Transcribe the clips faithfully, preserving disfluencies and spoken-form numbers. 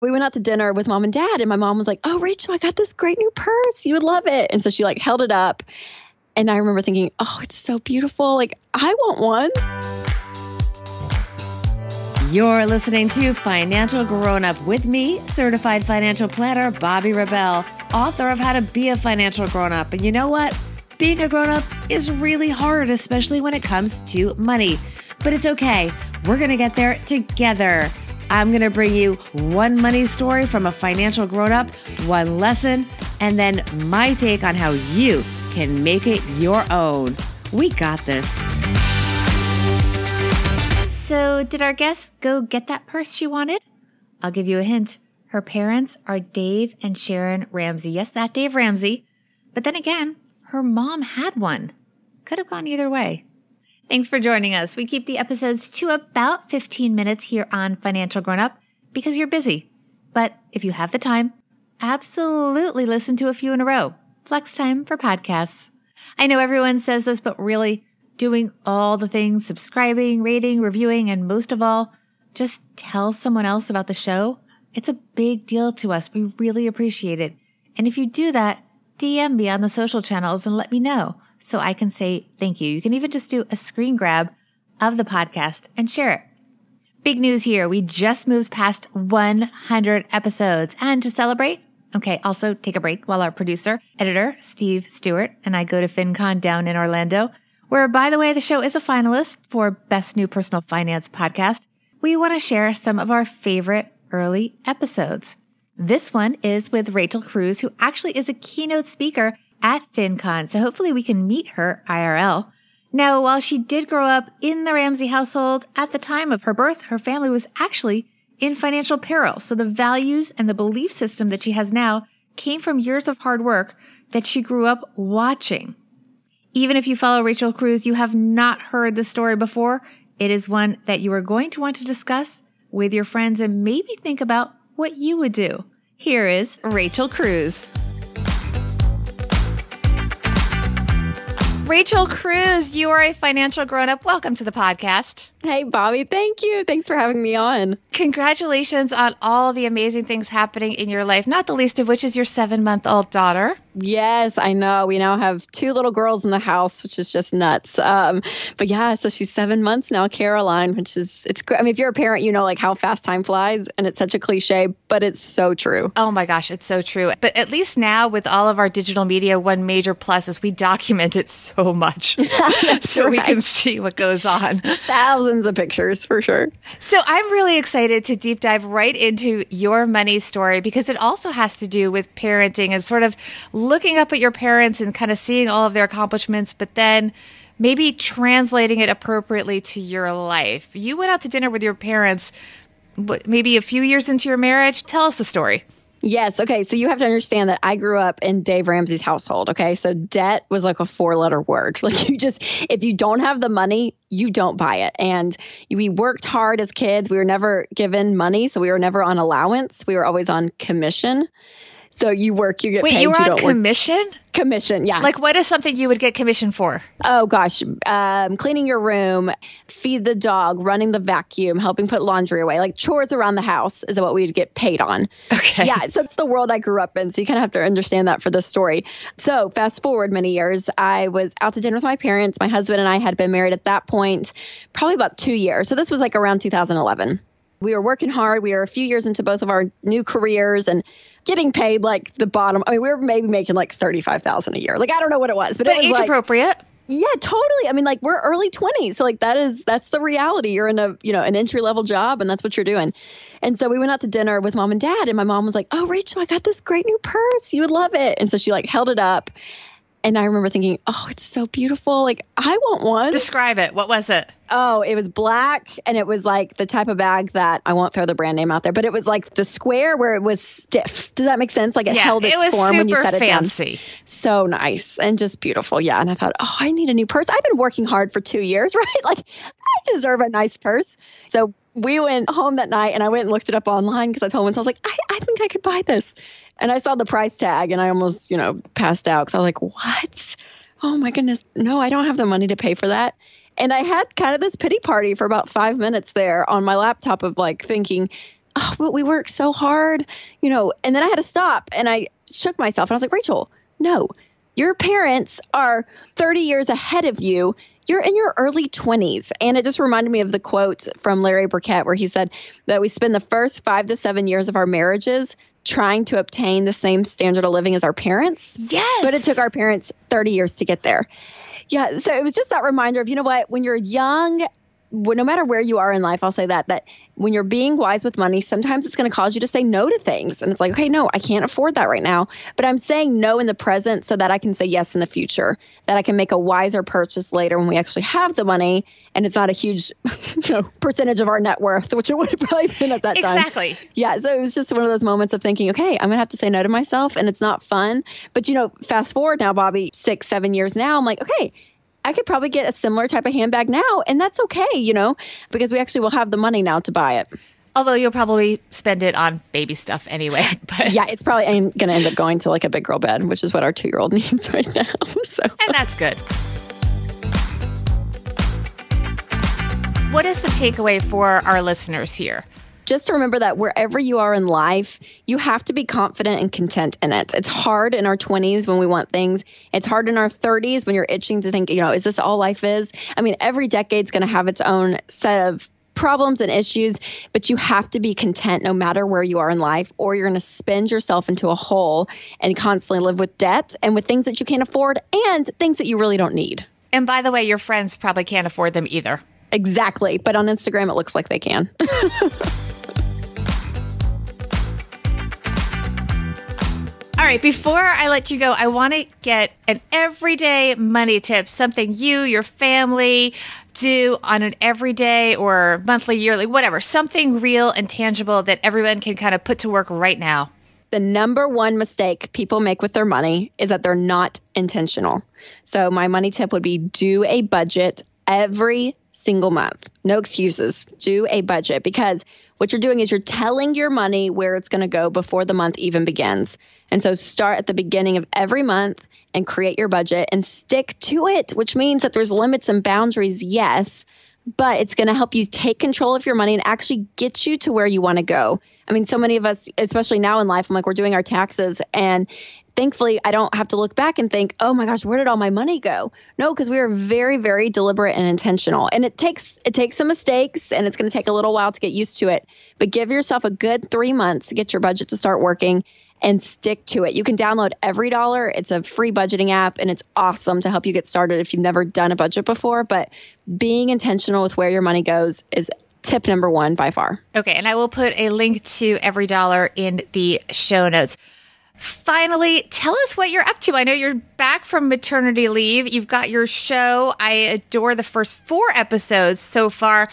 we went out to dinner with mom and dad, and my mom was like, oh, Rachel, I got this great new purse. You would love it. And so she like held it up. And I remember thinking, oh, it's so beautiful. Like, I want one. You're listening to Financial Grown Up with me, certified financial planner, Bobbi Rebell, author of How to Be a Financial Grown Up. And you know what? Being a grown up is really hard, especially when it comes to money. But it's okay. We're going to get there together. I'm going to bring you one money story from a financial grown up, one lesson, and then my take on how you can make it your own. We got this. So did our guest go get that purse she wanted? I'll give you a hint. Her parents are Dave and Sharon Ramsey. Yes, that Dave Ramsey. But then again, her mom had one. Could have gone either way. Thanks for joining us. We keep the episodes to about fifteen minutes here on Financial Grown Up because you're busy. But if you have the time, absolutely listen to a few in a row. Flex time for podcasts. I know everyone says this, but really, doing all the things, subscribing, rating, reviewing, and most of all, just tell someone else about the show. It's a big deal to us. We really appreciate it. And if you do that, D M me on the social channels and let me know so I can say thank you. You can even just do a screen grab of the podcast and share it. Big news here. We just moved past one hundred episodes. And to celebrate, okay, also take a break while our producer, editor, Steve Stewart, and I go to FinCon down in Orlando, where, by the way, the show is a finalist for Best New Personal Finance Podcast. We want to share some of our favorite early episodes. This one is with Rachel Cruz, who actually is a keynote speaker at FinCon, so hopefully we can meet her I R L. Now, while she did grow up in the Ramsey household, at the time of her birth, her family was actually in financial peril, so the values and the belief system that she has now came from years of hard work that she grew up watching. Even if you follow Rachel Cruz, you have not heard the story before. It is one that you are going to want to discuss with your friends and maybe think about what you would do. Here is Rachel Cruz. Rachel Cruz, you are a financial grown-up. Welcome to the podcast. Hey, Bobbi. Thank you. Thanks for having me on. Congratulations on all the amazing things happening in your life, not the least of which is your seven-month-old daughter. Yes, I know. We now have two little girls in the house, which is just nuts. Um, but yeah, so she's seven months now, Caroline, which is, it's great. I mean, if you're a parent, you know, like how fast time flies, and it's such a cliche, but it's so true. Oh my gosh, it's so true. But at least now with all of our digital media, one major plus is we document it so So much so right. We can see what goes on. Thousands of pictures for sure. So I'm really excited to deep dive right into your money story because it also has to do with parenting and sort of looking up at your parents and kind of seeing all of their accomplishments, but then maybe translating it appropriately to your life. You went out to dinner with your parents maybe a few years into your marriage. Tell us the story. Yes. Okay. So you have to understand that I grew up in Dave Ramsey's household. Okay. So debt was like a four letter word. Like you just, if you don't have the money, you don't buy it. And we worked hard as kids. We were never given money. So we were never on allowance. We were always on commission. So you work, you get Wait, paid. Wait, you were you on commission? Work. Commission, yeah. Like what is something you would get commission for? Oh gosh, um, cleaning your room, feed the dog, running the vacuum, helping put laundry away, like chores around the house is what we'd get paid on. Okay. Yeah, so it's the world I grew up in. So you kind of have to understand that for this story. So fast forward many years, I was out to dinner with my parents. My husband and I had been married at that point, probably about two years. So this was like around two thousand eleven. We were working hard. We were a few years into both of our new careers and getting paid like the bottom. I mean, we were maybe making like thirty-five thousand dollars a year. Like, I don't know what it was, but, but it was age like, appropriate. Yeah, totally. I mean, like we're early twenties. So like that is, that's the reality. You're in a, you know, an entry level job and that's what you're doing. And so we went out to dinner with mom and dad and my mom was like, oh, Rachel, I got this great new purse. You would love it. And so she like held it up. And I remember thinking, oh, it's so beautiful. Like, I want one. Describe it. What was it? Oh, it was black. And it was like the type of bag that I won't throw the brand name out there, but it was like the square where it was stiff. Does that make sense? Like it yeah, held its it was form when you set it fancy. Down. So nice and just beautiful. Yeah. And I thought, oh, I need a new purse. I've been working hard for two years, right? Like I deserve a nice purse. So we went home that night and I went and looked it up online because I told him, so I was like, I, I think I could buy this. And I saw the price tag and I almost, you know, passed out because I was like, what? Oh my goodness. No, I don't have the money to pay for that. And I had kind of this pity party for about five minutes there on my laptop of like thinking, oh, but we work so hard, you know, and then I had to stop and I shook myself and I was like, Rachel, no, your parents are thirty years ahead of you. You're in your early twenties. And it just reminded me of the quote from Larry Burkett where he said that we spend the first five to seven years of our marriages trying to obtain the same standard of living as our parents. Yes. But it took our parents thirty years to get there. Yeah. So it was just that reminder of, you know what, when you're young, no matter where you are in life, I'll say that, that when you're being wise with money, sometimes it's going to cause you to say no to things. And it's like, okay, no, I can't afford that right now. But I'm saying no in the present so that I can say yes in the future, that I can make a wiser purchase later when we actually have the money. And it's not a huge, you know, percentage of our net worth, which it would have probably been at that exactly. time. Exactly. Yeah. So it was just one of those moments of thinking, okay, I'm going to have to say no to myself. And it's not fun. But, you know, fast forward now, Bobbi, six, seven years now, I'm like, okay, I could probably get a similar type of handbag now, and that's okay, you know, because we actually will have the money now to buy it. Although you'll probably spend it on baby stuff anyway. But. Yeah, it's probably going to end up going to like a big girl bed, which is what our two-year-old needs right now. So. And that's good. What is the takeaway for our listeners here? Just to remember that wherever you are in life, you have to be confident and content in it. It's hard in our twenties when we want things. It's hard in our thirties when you're itching to think, you know, is this all life is? I mean, every decade's going to have its own set of problems and issues, but you have to be content no matter where you are in life, or you're going to spend yourself into a hole and constantly live with debt and with things that you can't afford and things that you really don't need. And by the way, your friends probably can't afford them either. Exactly. But on Instagram, it looks like they can. All right, before I let you go, I want to get an everyday money tip, something you, your family do on an everyday or monthly, yearly, whatever, something real and tangible that everyone can kind of put to work right now. The number one mistake people make with their money is that they're not intentional. So my money tip would be do a budget every single month. No excuses. Do a budget, because what you're doing is you're telling your money where it's going to go before the month even begins. And so start at the beginning of every month and create your budget and stick to it, which means that there's limits and boundaries, yes, but it's going to help you take control of your money and actually get you to where you want to go. I mean, so many of us, especially now in life, I'm like, we're doing our taxes, and thankfully, I don't have to look back and think, oh my gosh, where did all my money go? No, because we are very, very deliberate and intentional. And it takes it takes some mistakes, and it's going to take a little while to get used to it. But give yourself a good three months to get your budget to start working and stick to it. You can download Every Dollar. It's a free budgeting app, and it's awesome to help you get started if you've never done a budget before. But being intentional with where your money goes is tip number one by far. Okay, and I will put a link to Every Dollar in the show notes. Finally, tell us what you're up to. I know you're back from maternity leave. You've got your show. I adore the first four episodes so far.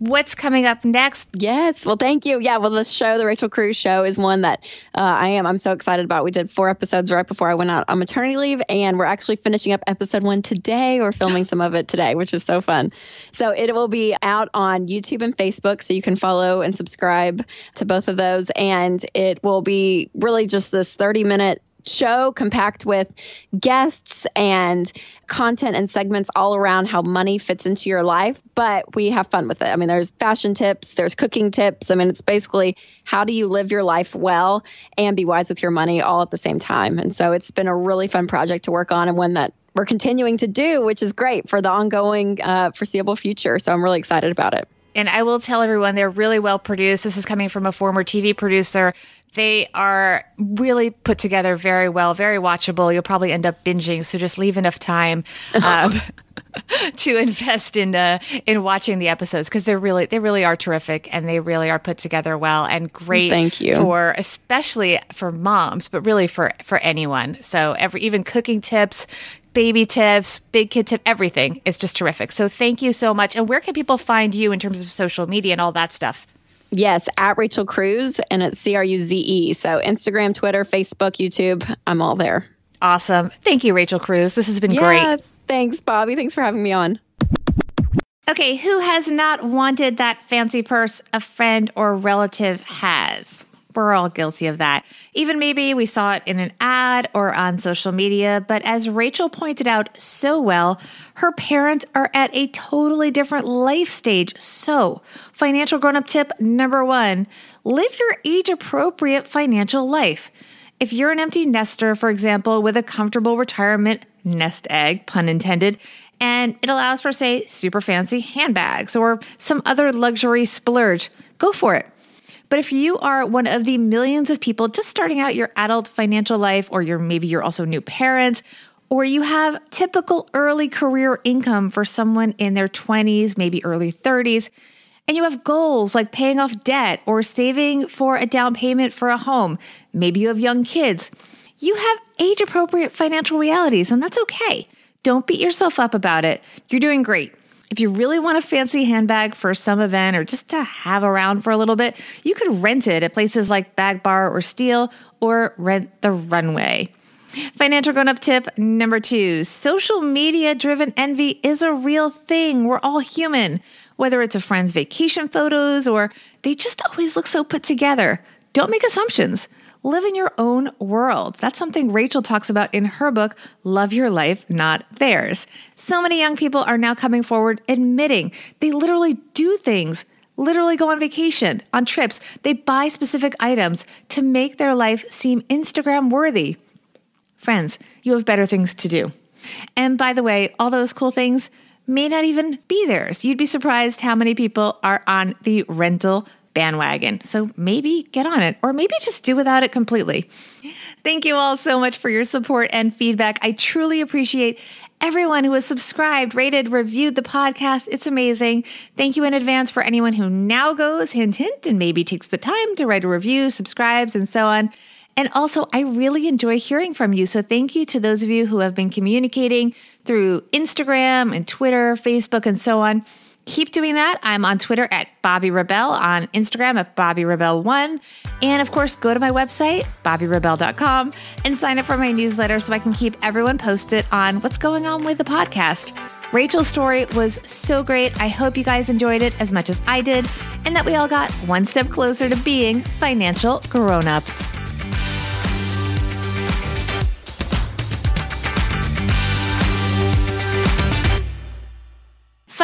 What's coming up next? Yes. Well, thank you. Yeah. Well, this show, The Rachel Cruz Show, is one that uh, I am. I'm so excited about. We did four episodes right before I went out on maternity leave, and we're actually finishing up episode one today. We're filming some of it today, which is so fun. So it will be out on YouTube and Facebook, so you can follow and subscribe to both of those. And it will be really just this thirty minute show compact with guests and content and segments all around how money fits into your life, but we have fun with it. I mean, there's fashion tips, there's cooking tips. I mean, it's basically how do you live your life well and be wise with your money all at the same time. And so it's been a really fun project to work on, and one that we're continuing to do, which is great for the ongoing uh, foreseeable future. So I'm really excited about it. And I will tell everyone they're really well produced. This is coming from a former T V producer. They are really put together very well, very watchable. You'll probably end up binging, so just leave enough time um, to invest in uh, in watching the episodes, because they're really they really are terrific, and they really are put together well and great. Thank you. For especially for moms, but really for, for anyone. So every even cooking tips, baby tips, big kid tip, everything is just terrific. So thank you so much. And where can people find you in terms of social media and all that stuff? Yes, at Rachel Cruz, and it's C R U Z E. So Instagram, Twitter, Facebook, YouTube, I'm all there. Awesome. Thank you, Rachel Cruz. This has been yeah, great. Thanks, Bobbi. Thanks for having me on. Okay, who has not wanted that fancy purse a friend or relative has? we're all guilty of that. Even maybe we saw it in an ad or on social media, but as Rachel pointed out so well, her parents are at a totally different life stage. So, financial grown-up tip number one, live your age-appropriate financial life. If you're an empty nester, for example, with a comfortable retirement nest egg, pun intended, and it allows for, say, super fancy handbags or some other luxury splurge, go for it. But if you are one of the millions of people just starting out your adult financial life, or you're maybe you're also new parents, or you have typical early career income for someone in their twenties, maybe early thirties, and you have goals like paying off debt or saving for a down payment for a home, maybe you have young kids, you have age-appropriate financial realities, and that's okay. Don't beat yourself up about it. You're doing great. If you really want a fancy handbag for some event or just to have around for a little bit, you could rent it at places like Bag Bar or Steel, or Rent the Runway. Financial grown-up tip number two, social media-driven envy is a real thing. We're all human. Whether it's a friend's vacation photos or they just always look so put together. Don't make assumptions. Live in your own world. That's something Rachel talks about in her book, Love Your Life, Not Theirs. So many young people are now coming forward admitting they literally do things, literally go on vacation, on trips. They buy specific items to make their life seem Instagram worthy. Friends, you have better things to do. And by the way, all those cool things may not even be theirs. You'd be surprised how many people are on the rental bandwagon. So maybe get on it, or maybe just do without it completely. Thank you all so much for your support and feedback. I truly appreciate everyone who has subscribed, rated, reviewed the podcast. It's amazing. Thank you in advance for anyone who now goes, hint, hint, and maybe takes the time to write a review, subscribes, and so on. And also, I really enjoy hearing from you. So thank you to those of you who have been communicating through Instagram and Twitter, Facebook, and so on. Keep doing that. I'm on Twitter at Bobbi Rebell, on Instagram at Bobbi Rebell one. And of course, go to my website, Bobbi Rebell dot com, and sign up for my newsletter so I can keep everyone posted on what's going on with the podcast. Rachel's story was so great. I hope you guys enjoyed it as much as I did, and that we all got one step closer to being financial grown-ups.